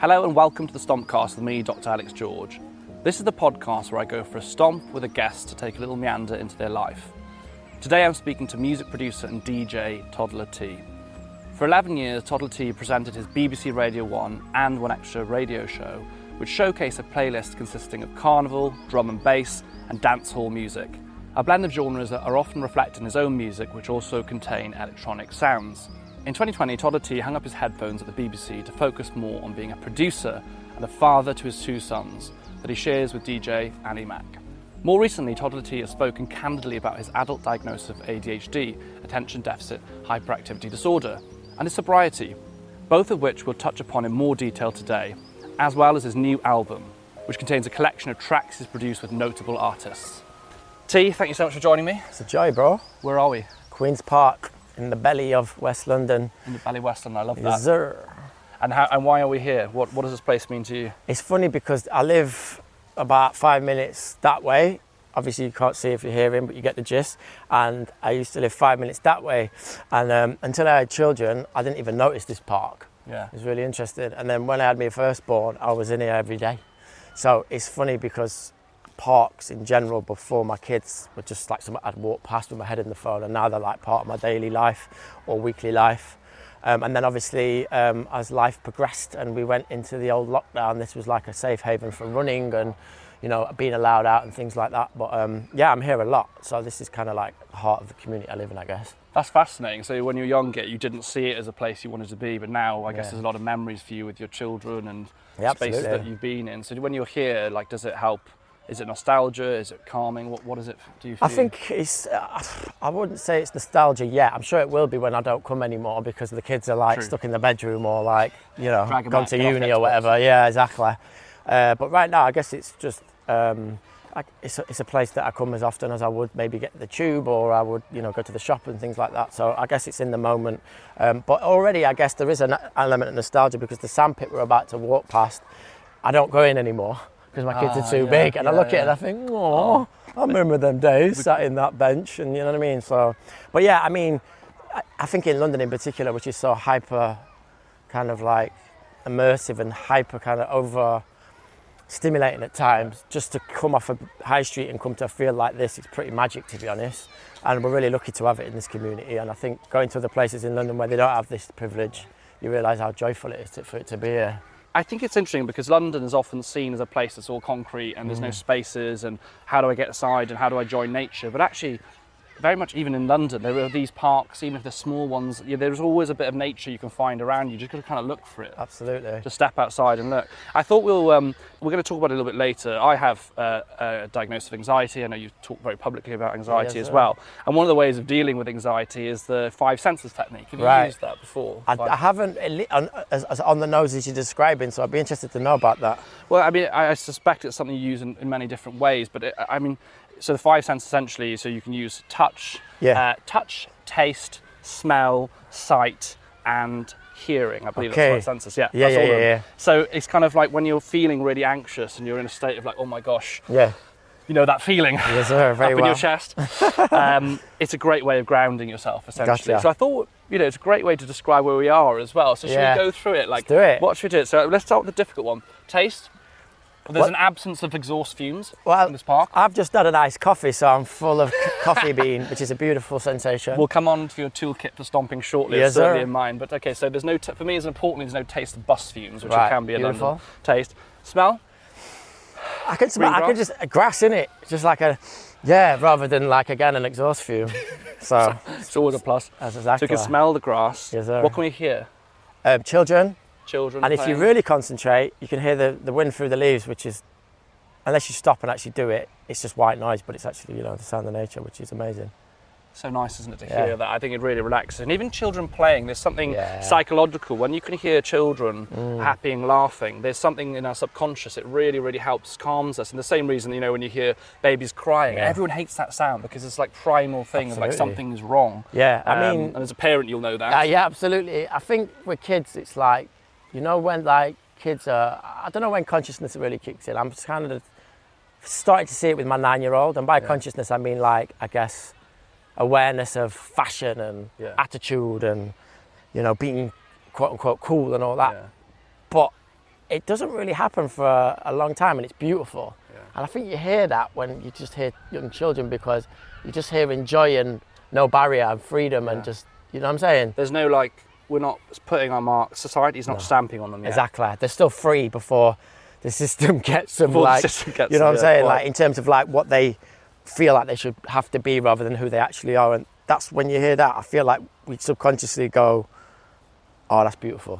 Hello and welcome to the Stompcast with me, Dr Alex George. This is the podcast where I go for a stomp with a guest to take a little meander into their life. Today I'm speaking to music producer and DJ Toddla T. For 11 years, Toddla T presented his BBC Radio 1 and One Extra radio show, which showcased a playlist consisting of carnival, drum and bass and dancehall music, a blend of genres that are often reflected in his own music, which also contain electronic sounds. In 2020, Toddla T hung up his headphones at the BBC to focus more on being a producer and a father to his two sons that he shares with DJ Annie Mac. More recently, Toddla T has spoken candidly about his adult diagnosis of ADHD, attention deficit hyperactivity disorder, and his sobriety, both of which we'll touch upon in more detail today, as well as his new album, which contains a collection of tracks he's produced with notable artists. T, thank you so much for joining me. It's a joy, bro. Where are we? Queen's Park, in the belly of West London. In the belly of West London, I love that. Yes, sir. And why are we here? What does this place mean to you? It's funny because I live about 5 minutes that way. Obviously, you can't see if you're hearing, but you get the gist. And I used to live 5 minutes that way. And until I had children, I didn't even notice this park. Yeah. It was really interesting. And then when I had my firstborn, I was in here every day. So it's funny because parks in general before my kids were just like something I'd walk past with my head in the phone, and now they're like part of my daily life or weekly life. And then obviously as life progressed and we went into the old lockdown, this was like a safe haven for running and, you know, being allowed out and things like that. But yeah, I'm here a lot, so this is kind of like the heart of the community I live in, I guess. That's fascinating. So when you were younger, you didn't see it as a place you wanted to be, but now I guess there's a lot of memories for you with your children and spaces that you've been in. So when you're here, like, does it help? Is it nostalgia? Is it calming? What is it, do you feel? I think it's, I wouldn't say it's nostalgia yet. I'm sure it will be when I don't come anymore because the kids are like stuck in the bedroom or like, you know, gone to uni or whatever. Yeah, exactly. But right now, I guess it's just, it's a place that I come as often as I would maybe get the tube or I would, you know, go to the shop and things like that. So I guess it's in the moment. But already, I guess there is an element of nostalgia because the sandpit we're about to walk past, I don't go in anymore. Because my kids are too big, and I look at it and I think, oh, I remember them days sat in that bench, and you know what I mean. So, but yeah, I mean, I think in London in particular, which is so hyper, kind of like immersive and hyper kind of over stimulating at times, just to come off a high street and come to a field like this, it's pretty magic, to be honest. And we're really lucky to have it in this community. And I think going to other places in London where they don't have this privilege, you realise how joyful it is for it to be here. I think it's interesting because London is often seen as a place that's all concrete and there's no spaces and how do I get aside and how do I join nature? But actually, very much even in London, there are these parks, even if they're small ones, there's always a bit of nature you can find around you. You just got to kind of look for it. Absolutely. Just step outside and look. I thought we're going to talk about it a little bit later. I have a diagnosis of anxiety. I know you talk very publicly about anxiety as well. And one of the ways of dealing with anxiety is the five senses technique. Have you used that before? I haven't, as on the nose as you're describing, so I'd be interested to know about that. Well, I mean, I suspect it's something you use in many different ways, but so the five senses essentially, so you can use touch, touch, taste, smell, sight, and hearing. I believe that's five senses. Yeah. So it's kind of like when you're feeling really anxious and you're in a state of like, oh my gosh. Yeah. You know that feeling up in your chest. It's a great way of grounding yourself, essentially. Gotcha. So I thought, you know, it's a great way to describe where we are as well. So should we go through it? Like, let's do it. What should we do? So let's start with the difficult one. Taste. There's an absence of exhaust fumes in this park. I've just had an iced coffee, so I'm full of coffee bean, which is a beautiful sensation. We'll come on to your toolkit for stomping shortly, certainly in mind. But okay, so there's no, for me, it's importantly, there's no taste of bus fumes, which can be a London taste. Smell? I can smell, just, grass in it, just like a, rather than like, again, an exhaust fume. So it's always a plus. That's exactly. So you can smell the grass. Yes, sir. What can we hear? Children. And playing. If you really concentrate, you can hear the wind through the leaves, which is unless you stop and actually do it, it's just white noise, but it's actually, you know, the sound of nature, which is amazing. So nice, isn't it, to hear that? I think it really relaxes. And even children playing, there's something psychological. When you can hear children happy and laughing, there's something in our subconscious. It really, really helps, calms us. And the same reason, you know, when you hear babies crying, everyone hates that sound because it's like primal thing of like something's wrong. Yeah, I mean... And as a parent, you'll know that. Yeah, absolutely. I think with kids, it's like, you know, when like kids are... I don't know when consciousness really kicks in. I'm just kind of starting to see it with my 9-year-old. And by consciousness, I mean like, I guess... awareness of fashion and attitude and, you know, being quote-unquote cool and all that. Yeah. But it doesn't really happen for a long time, and it's beautiful. Yeah. And I think you hear that when you just hear young children, because you just hear enjoy and no barrier and freedom and just, you know what I'm saying? There's no, like, we're not putting our mark, society's not stamping on them yet. Exactly. They're still free before the system gets them, like, you know what I'm saying? Like, in terms of, like, what they... feel like they should have to be rather than who they actually are. And that's when you hear that, I feel like we subconsciously go, oh, that's beautiful.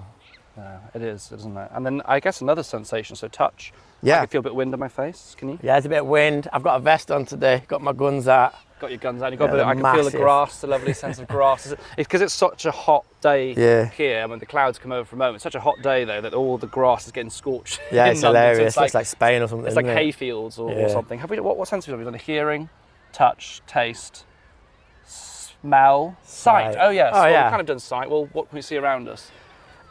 Yeah, it is, isn't it? And then I guess another sensation, so touch. Yeah. I can feel a bit of wind on my face, can you? Yeah, there's a bit of wind. I've got a vest on today, got my guns out. Got your guns out, you've got a bit of, I can feel the grass, the lovely sense of grass. It's because it's such a hot day here, when the clouds come over for a moment. It's such a hot day though that all the grass is getting scorched. Yeah, it's hilarious. So it's like Spain or something. It's like hayfields or something. Have we? What senses have we done? Hearing, touch, taste, smell, sight. Oh yes. Oh, yeah. Well, we've kind of done sight. Well, what can we see around us?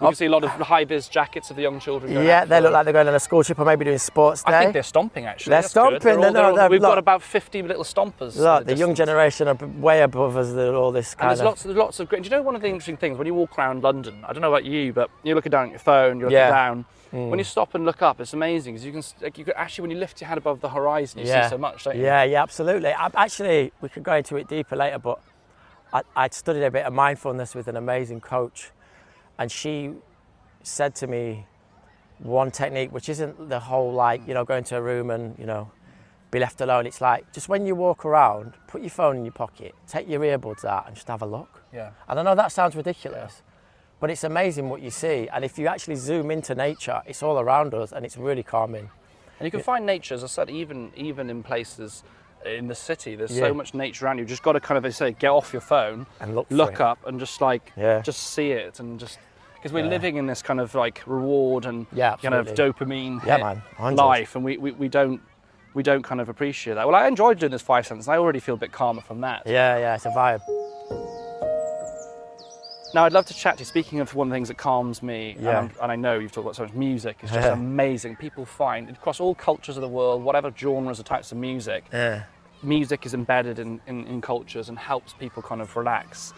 We can see a lot of high-vis jackets of the young children. Yeah, they look like they're going on a school trip or maybe doing sports day. I think they're stomping, actually. They're stomping. We've got about 50 little stompers. Look, the young generation are way above us and all this kind of... And there's lots of... Do you know one of the interesting things? When you walk around London, I don't know about you, but you're looking down at your phone, you're looking down. When you stop and look up, it's amazing. Because you can actually, when you lift your head above the horizon, you see so much, don't you? Yeah, absolutely. Actually, we could go into it deeper later, but I studied a bit of mindfulness with an amazing coach. And she said to me one technique, which isn't the whole, like, you know, go into a room and, you know, be left alone. It's like, just when you walk around, put your phone in your pocket, take your earbuds out and just have a look. Yeah. And I know that sounds ridiculous, but it's amazing what you see. And if you actually zoom into nature, it's all around us and it's really calming. And you can find nature, as I said, even in places... in the city, there's so much nature around you. You've just got to kind of, as I say, get off your phone and look up and just like just see it and just because we're living in this kind of like reward and kind of dopamine life, and we don't kind of appreciate that. Well, I enjoyed doing this 5 cents, and I already feel a bit calmer from that. Yeah, it's a vibe. Now, I'd love to chat to you. Speaking of one of the things that calms me, and I know you've talked about so much music, it's just amazing. People find, across all cultures of the world, whatever genres or types of music, music is embedded in cultures and helps people kind of relax.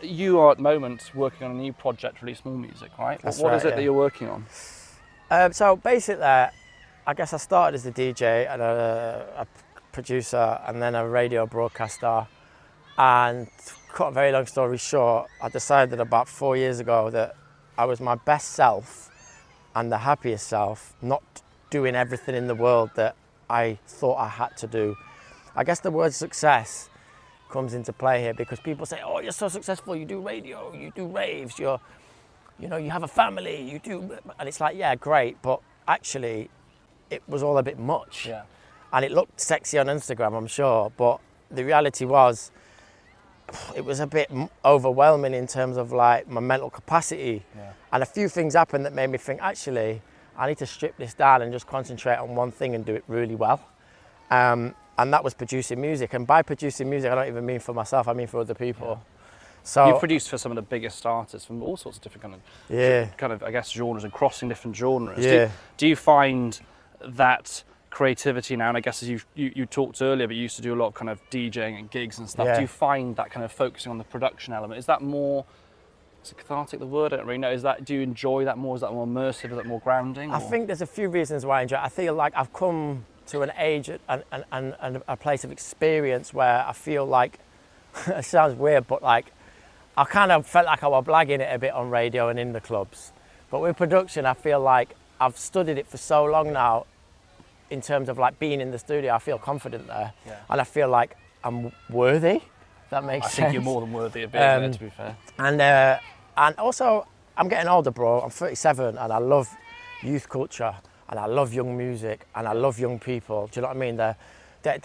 You are, at the moment, working on a new project to release more music, right? What is it that you're working on? So, basically, I guess I started as a DJ and a producer and then a radio broadcaster, and... cut a very long story short, I decided about 4 years ago that I was my best self and the happiest self, not doing everything in the world that I thought I had to do. I guess the word success comes into play here because people say, oh, you're so successful, you do radio, you do raves, you have a family, you do... And it's like, yeah, great, but actually it was all a bit much. Yeah. And it looked sexy on Instagram, I'm sure, but the reality was... it was a bit overwhelming in terms of like my mental capacity, and a few things happened that made me think, actually I need to strip this down and just concentrate on one thing and do it really well, and that was producing music. And by producing music, I don't even mean for myself, I mean for other people. So you produced for some of the biggest artists from all sorts of different kind of I guess genres and crossing different genres. Do you find that creativity now, and I guess as you talked earlier, but you used to do a lot of kind of DJing and gigs and stuff, do you find that kind of focusing on the production element, is that more, is it cathartic, the word I don't really know, is that, do you enjoy that more, is that more immersive, is that more grounding? I think there's a few reasons why I enjoy it. I feel like I've come to an age and a place of experience where I feel like, it sounds weird, but like I kind of felt like I was blagging it a bit on radio and in the clubs, but with production I feel like I've studied it for so long now. In terms of like being in the studio, I feel confident there, and I feel like I'm worthy. If that makes sense. I think you're more than worthy of being there, to be fair. And also, I'm getting older, bro. I'm 37, and I love youth culture. and I love young music and I love young people. Do you know what I mean? They're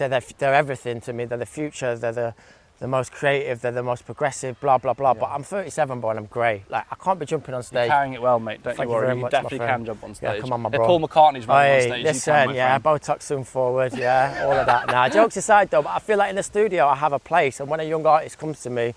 everything to me. They're the future. They're the most creative. They're the most progressive. Blah blah blah. Yeah. But I'm 37, boy, and I'm grey. Like I can't be jumping on stage. You're carrying it well, mate. Don't you worry. You definitely can jump on stage. Yeah, come on, my bro. If Paul McCartney's running on stage, listen, yeah, Botox soon forward, yeah, all of that. Now, jokes aside, though, but I feel like in the studio I have a place, and when a young artist comes to me,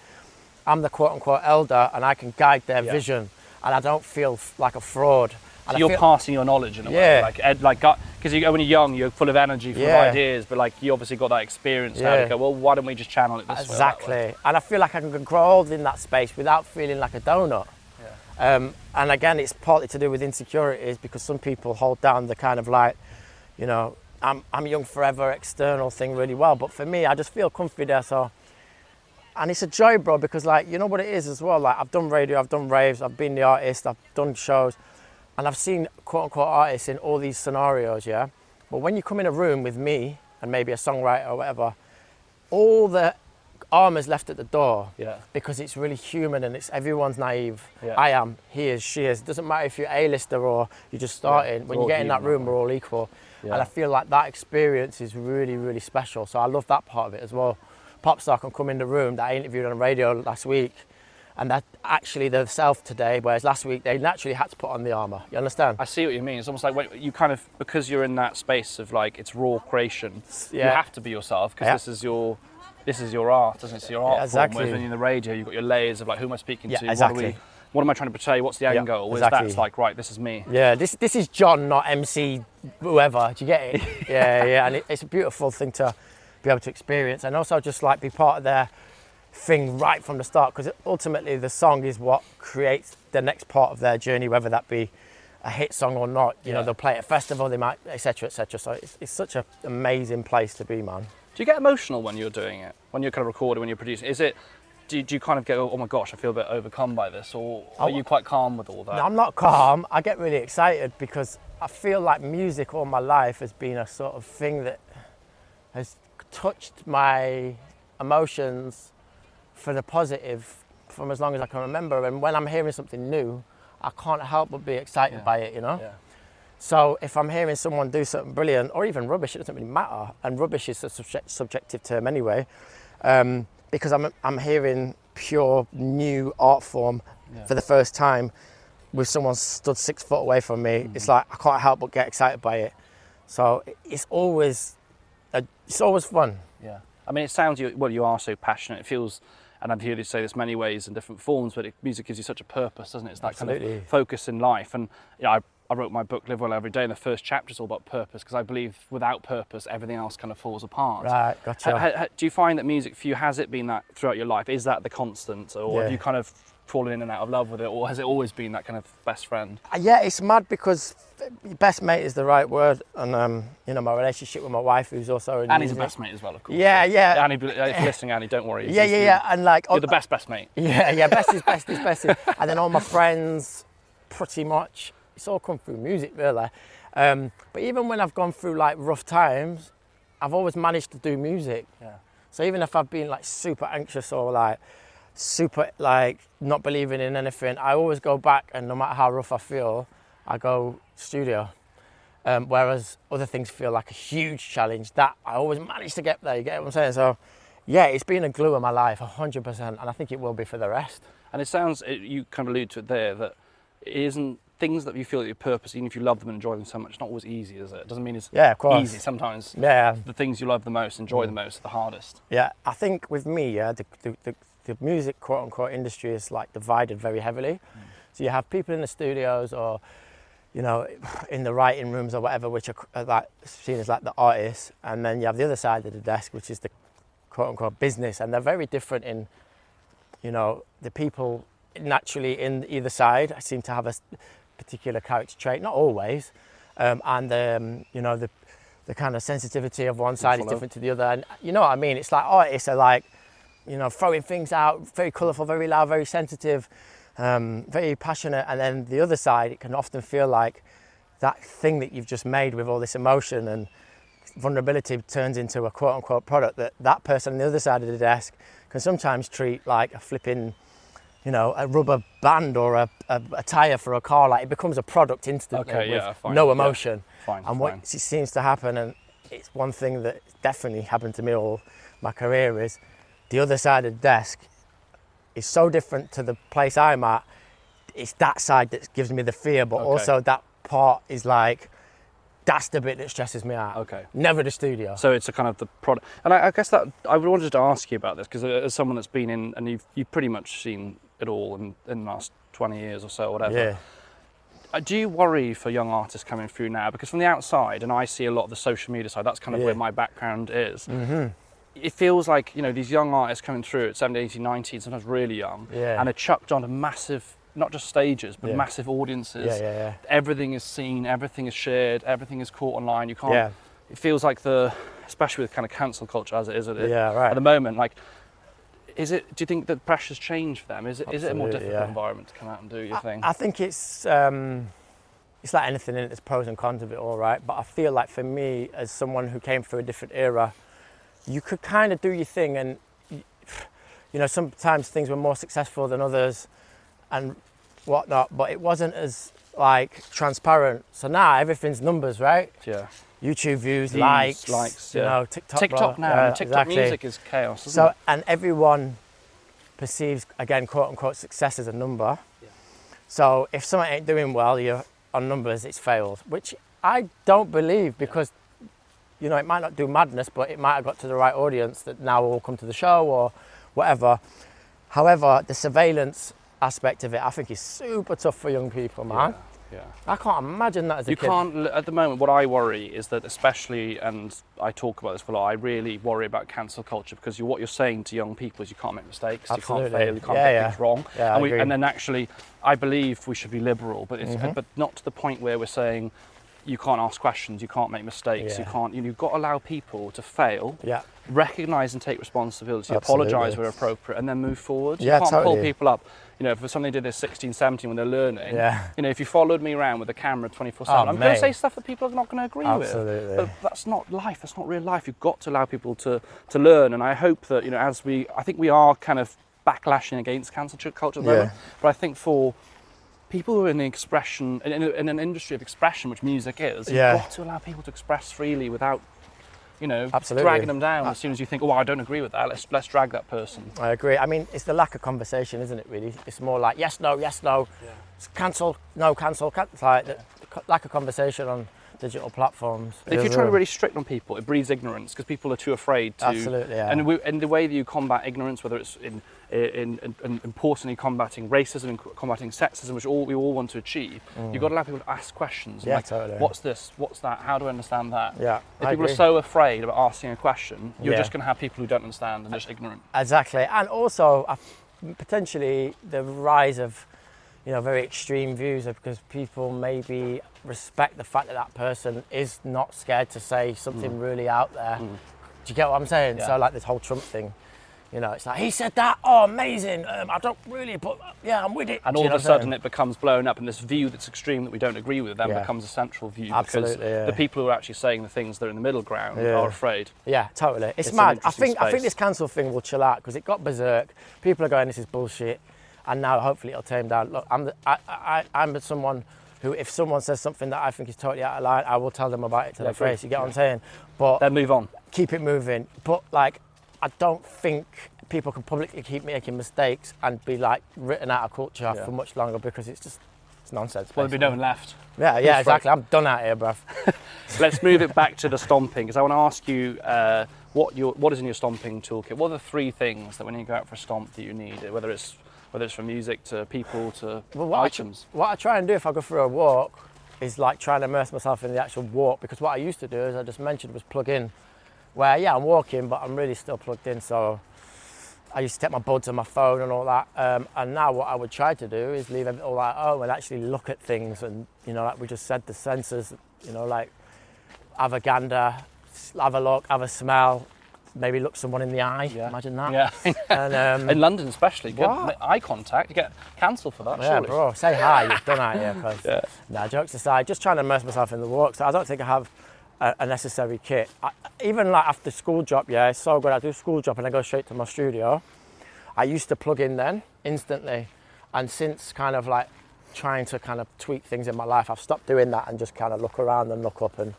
I'm the quote-unquote elder, and I can guide their vision, and I don't feel like a fraud. So and you're passing your knowledge in a way, like because when you're young, you're full of energy, full of ideas, but like you obviously got that experience now to go, well, why don't we just channel it this way? Exactly, and I feel like I can grow in that space without feeling like a donut. Yeah. And again, it's partly to do with insecurities, because some people hold down the kind of like, you know, I'm young forever external thing really well, but for me, I just feel comfy there, so. And it's a joy, bro, because like, you know what it is as well, like I've done radio, I've done raves, I've been the artist, I've done shows, and I've seen quote unquote artists in all these scenarios, yeah? But when you come in a room with me and maybe a songwriter or whatever, all the armor is left at the door because it's really human and it's everyone's naive. Yeah. I am, he is, she is. It doesn't matter if you're A-lister or you're just starting. When you get in that room, we're all equal. Yeah. And I feel like that experience is really, really special. So I love that part of it as well. Pop star can come in the room that I interviewed on the radio last week, and that actually they're self today, whereas last week they naturally had to put on the armour. You understand? I see what you mean. It's almost like when you kind of, because you're in that space of like it's raw creation, you have to be yourself, because this is your art, isn't it? It's your art form. Whereas in the radio you've got your layers of like, who am I speaking to? What am I trying to portray? What's the angle? That's like, right, this is me. Yeah, this is John, not MC whoever. Do you get it? And it's a beautiful thing to be able to experience, and also just like be part of their thing right from the start, because ultimately the song is what creates the next part of their journey, whether that be a hit song or not. You know, they'll play at a festival, they might, etc., etc. So it's such an amazing place to be, man. Do you get emotional when you're doing it? When you're kind of recording, when you're producing, is it? Do you kind of get, oh my gosh, I feel a bit overcome by this, or are you quite calm with all that? No, I'm not calm. I get really excited because I feel like music all my life has been a sort of thing that has touched my emotions for the positive from as long as I can remember, and when I'm hearing something new I can't help but be excited by it, you know? So if I'm hearing someone do something brilliant or even rubbish, it doesn't really matter, and rubbish is a subjective term anyway, because I'm hearing pure new art form for the first time with someone stood 6 foot away from me. It's like I can't help but get excited by it, so it's always fun. Yeah, I mean, it sounds, you are so passionate. It feels, and I've heard you say this many ways in different forms, but music gives you such a purpose, doesn't it? It's that kind of focus in life. And you know, I wrote my book Live Well Every Day, and the first chapter is all about purpose, because I believe without purpose, everything else kind of falls apart. Right, gotcha. Do you find that music for you, has it been that throughout your life? Is that the constant, or have you kind of fallen in and out of love with it, or has it always been that kind of best friend? Yeah, it's mad, because best mate is the right word, and you know, my relationship with my wife, who's also in Annie's music. A best mate as well, of course. Yeah. Annie, if you're listening, Annie, don't worry. And like you're the best mate. Besties. And then all my friends, pretty much, it's all come through music, really. But even when I've gone through like rough times, I've always managed to do music. Yeah. So even if I've been like super anxious or like super like not believing in anything, I always go back, and no matter how rough I feel, I go studio, whereas other things feel like a huge challenge that I always manage to get there. You get what I'm saying? So yeah, it's been a glue in my life 100%, and I think it will be for the rest. And it sounds, you kind of allude to it there, that it isn't things that you feel your purpose, even if you love them and enjoy them so much, it's not always easy, is it? It doesn't mean it's easy. Sometimes the things you love the most, enjoy the most, are the hardest. Yeah, I think with me, the music quote-unquote industry is like divided very heavily. So you have people in the studios, or you know, in the writing rooms or whatever, which are like seen as like the artists, and then you have the other side of the desk, which is the quote-unquote business, and they're very different in, you know, the people naturally in either side seem to have a particular character trait, not always, and you know, the kind of sensitivity of one side is different to the other, and you know what I mean? It's like artists are like, you know, throwing things out, very colourful, very loud, very sensitive, very passionate. And then the other side, it can often feel like that thing that you've just made with all this emotion and vulnerability turns into a quote-unquote product that person on the other side of the desk can sometimes treat like a flipping, you know, a rubber band or a tyre for a car. Like, it becomes a product instantly, no emotion. Yeah. What it seems to happen, and it's one thing that definitely happened to me all my career, is the other side of the desk is so different to the place I'm at. It's that side that gives me the fear, but also that part is like, that's the bit that stresses me out. Okay. Never the studio. So it's a kind of the product. And I guess that I wanted to ask you about this, because as someone that's been in, and you've pretty much seen it all in the last 20 years or so, or whatever. Yeah. Do you worry for young artists coming through now? Because from the outside, and I see a lot of the social media side, that's kind of where my background is. Mm-hmm. It feels like, you know, these young artists coming through at 17, 18, 19, sometimes really young, and are chucked onto massive, not just stages, but massive audiences. Yeah. Everything is seen, everything is shared, everything is caught online. You can't, it feels like especially with kind of cancel culture as it is at the moment, like, do you think that pressure's changed for them? Is it a more difficult environment to come out and do your thing? I think it's like anything, in it, there's pros and cons of it all, right? But I feel like for me, as someone who came through a different era, you could kind of do your thing, and, you know, sometimes things were more successful than others and whatnot, but it wasn't as, like, transparent. So now everything's numbers, right? Yeah. YouTube views, likes, you know, TikTok now, music is chaos, isn't it? And everyone perceives, again, quote-unquote, success as a number. Yeah. So if someone ain't doing well, you're on numbers, it's failed, which I don't believe, because, you know, it might not do madness, but it might have got to the right audience that now will come to the show or whatever. However, the surveillance aspect of it, I think, is super tough for young people, man. Yeah. I can't imagine that as a kid. You can't, at the moment, what I worry is that, especially, and I talk about this a lot, I really worry about cancel culture, because what you're saying to young people is you can't make mistakes, Absolutely. You can't fail, you can't get things wrong. Yeah, and then actually, I believe we should be liberal, but it's, but not to the point where we're saying you can't ask questions, you can't make mistakes, you can't, you've got to allow people to fail, recognise and take responsibility, Absolutely. Apologise where appropriate, and then move forward. You can't pull people up. You know, for something they did this 16, 17 when they're learning, you know, if you followed me around with a camera 24/7, I'm going to say stuff that people are not going to agree with. But that's not life. That's not real life. You've got to allow people to learn. And I hope that, you know, I think we are kind of backlashing against cancel culture at the moment. But I think for people who are in the expression, in an industry of expression, which music is, you've got to allow people to express freely without, you know, dragging them down as soon as you think, oh, I don't agree with that, let's drag that person. I agree. I mean, it's the lack of conversation, isn't it, really? It's more like, yes, no, cancel, it's like the lack of conversation on digital platforms. If you're trying to be really strict on people, it breeds ignorance, because people are too afraid to... Absolutely, yeah. And the way that you combat ignorance, whether it's in importantly combating racism and combating sexism, which we all want to achieve, you've got to allow people to ask questions. Yeah, like, totally. What's this? What's that? How do I understand that? Yeah, if people are so afraid about asking a question, you're just going to have people who don't understand and just ignorant. Exactly. And also, potentially, the rise of, you know, very extreme views, because people maybe respect the fact that person is not scared to say something really out there. Mm. Do you get what I'm saying? Yeah. So, like, this whole Trump thing, you know, it's like, he said that, oh, amazing, I don't really, but yeah, I'm with it. And all of a sudden it becomes blown up, and this view that's extreme that we don't agree with then becomes a central view, because the people who are actually saying the things that are in the middle ground are afraid. Yeah, totally. It's mad. I think this cancel thing will chill out, because it got berserk. People are going, this is bullshit. And now hopefully it'll tame down. Look, I'm someone who, if someone says something that I think is totally out of line, I will tell them about it to their face. You get what I'm saying? But then move on. Keep it moving. But, like, I don't think people can publicly keep making mistakes and be, like, written out of culture for much longer, because it's just nonsense. Well, there'll be no one left. Yeah, exactly. I'm done out here, bruv. Let's move it back to the stomping, because I want to ask you what is in your stomping toolkit? What are the three things that when you go out for a stomp that you need, whether it's from music to people to items? What I try and do if I go for a walk is, like, try and immerse myself in the actual walk, because what I used to do, as I just mentioned, was plug in, where, I'm walking, but I'm really still plugged in, so I used to take my buds and my phone and all that, and now what I would try to do is leave it all at home and actually look at things, and, you know, like we just said, the senses, you know, like, have a gander, have a look, have a smell, maybe look someone in the eye. Yeah. Imagine that. Yeah. And, in London especially, eye contact, you get cancelled for that. Yeah, surely. Bro, say hi. You've done out here. Yeah. Nah, jokes aside, just trying to immerse myself in the walk. So I don't think I have a necessary kit. Even like after school drop, it's so good. I do school drop and I go straight to my studio. I used to plug in then instantly. And since kind of like trying to kind of tweak things in my life, I've stopped doing that and just kind of look around and look up. And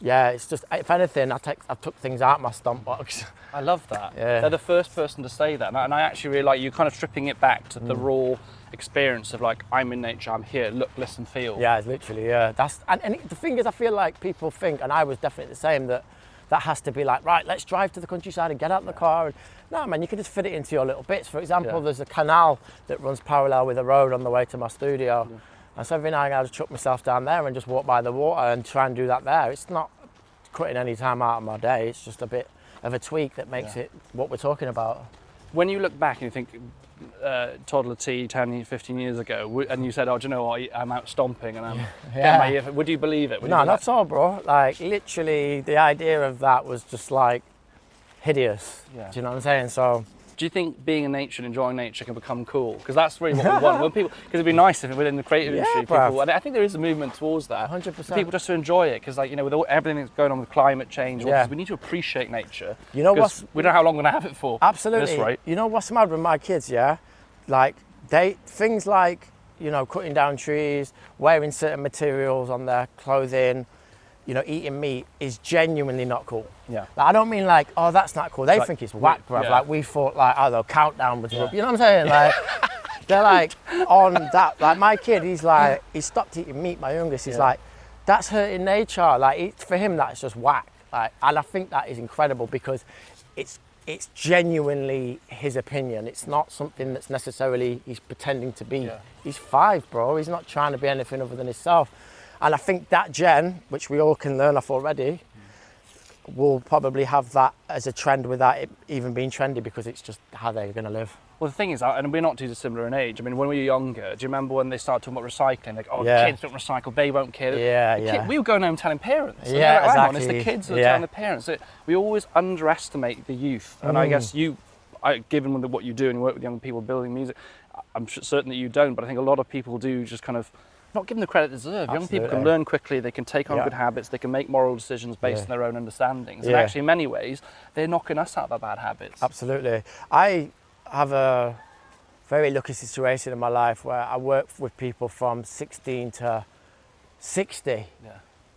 yeah, it's just, if anything, I took things out of my stump box. I love that. Yeah. They're the first person to say that. And I actually really like you kind of stripping it back to the raw experience of like, I'm in nature, I'm here, look, listen, feel. Yeah, literally, yeah. That's and the thing is, I feel like people think, and I was definitely the same, that has to be like, right, let's drive to the countryside and get out of the car. And no, man, you can just fit it into your little bits. For example, there's a canal that runs parallel with the road on the way to my studio. Yeah. And so every now and then I just chuck myself down there and just walk by the water and try and do that there. It's not cutting any time out of my day. It's just a bit of a tweak that makes it what we're talking about. When you look back and you think, Toddla T 10, 15 years ago, and you said, oh, do you know what, I'm out stomping and I'm getting my ear, would you believe it? No, not at all, bro. Like, literally, the idea of that was just, like, hideous. Yeah. Do you know what I'm saying? So... Do you think being in nature and enjoying nature can become cool? Because that's really what we want. Because it'd be nice if within the creative industry, people, and I think there is a movement towards that. 100%. People just to enjoy it, because like, you know, with everything that's going on with climate change, we need to appreciate nature. You know what? We don't know how long we're gonna have it for. Absolutely. This rate. You know what's mad with my kids? Yeah, like things like, you know, cutting down trees, wearing certain materials on their clothing, you know, eating meat is genuinely not cool. Yeah. Like, I don't mean like, oh, that's not cool. They think it's whack, bruv. Yeah. Like, we thought like, oh, they'll count down. Yeah. You know what I'm saying? Like, they're like on that. Like, my kid, he's like, he stopped eating meat, my youngest. He's like, that's hurting nature. Like, for him, that's just whack. Like, and I think that is incredible because it's genuinely his opinion. It's not something that's necessarily he's pretending to be. Yeah. He's 5, bro. He's not trying to be anything other than himself. And I think that gen, which we all can learn off already, will probably have that as a trend without it even being trendy, because it's just how they're going to live. Well, the thing is, and we're not too dissimilar in age. I mean, when we were younger, do you remember when they started talking about recycling? Like, oh, kids don't recycle, they won't care. Yeah, we were going home telling parents. Yeah, like, exactly. It's the kids that are telling the parents. So we always underestimate the youth. And I guess given what you do and you work with young people building music, I'm certain that you don't, but I think a lot of people do just kind of not given the credit they deserve. Absolutely. Young people can learn quickly, they can take on good habits, they can make moral decisions based on their own understandings. And actually, in many ways, they're knocking us out of our bad habits. Absolutely. I have a very lucky situation in my life where I work with people from 16 to 60. Yeah.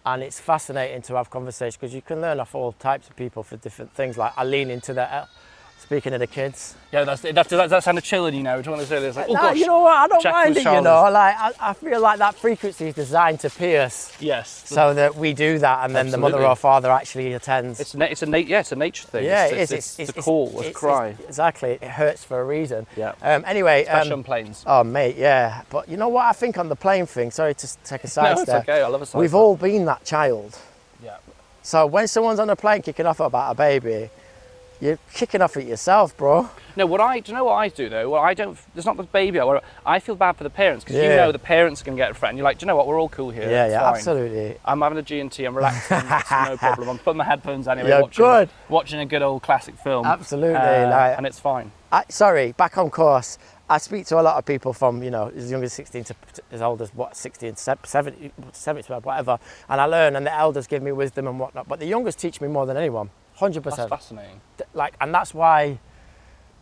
And it's fascinating to have conversations because you can learn off all types of people for different things. Like, I lean into their... Speaking of the kids. Yeah, that sounded chilling, you know. Do you want to say this? Like, oh, gosh. You know what? I don't mind it, you know. Like, I feel like that frequency is designed to pierce. Yes. So that we do that, and then the mother or father actually attends. It's a nature thing. Yeah, it's a call, a cry. Exactly. It hurts for a reason. Yeah. Anyway. Especially on planes. Oh, mate, yeah. But you know what? I think on the plane thing, sorry to take a side step. No, it's okay. I love a side We've all been that child. Yeah. So when someone's on a plane kicking off about a baby, you're kicking off at yourself, bro. No, do you know what I do though? Well, I don't. There's not the baby. I feel bad for the parents because you know the parents can get a friend. You're like, do you know what? We're all cool here. Yeah, it's fine. Absolutely. I'm having a G&T. I'm relaxing. It's no problem. I'm putting my headphones anyway. You're watching a good old classic film. Absolutely, and it's fine. Back on course. I speak to a lot of people from, you know, as young as 16 to as old as 60 and 70, whatever. And I learn, and the elders give me wisdom and whatnot. But the youngest teach me more than anyone. 100%. That's fascinating. Like, and that's why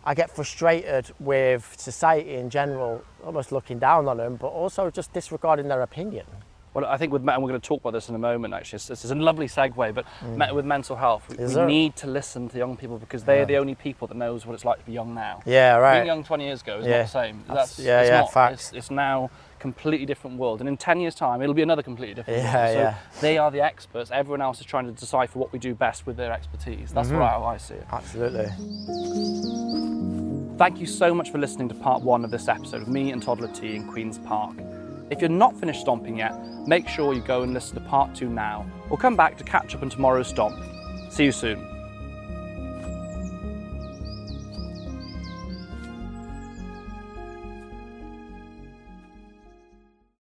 I get frustrated with society in general, almost looking down on them, but also just disregarding their opinion. Well, I think with Matt, and we're going to talk about this in a moment, actually. It's a lovely segue, but with mental health, we need to listen to young people because they are the only people that knows what it's like to be young now. Yeah, right. Being young 20 years ago is not the same. Facts. It's now completely different world, and in 10 years time it'll be another completely different world. So they are the experts. Everyone else is trying to decipher what we do best with their expertise. That's how I see it. Absolutely. Thank you so much for listening to part 1 of this episode of me and Toddla T in Queen's Park. If you're not finished stomping yet, make sure you go and listen to part 2 now, or come back to catch up on tomorrow's stomp. See you soon.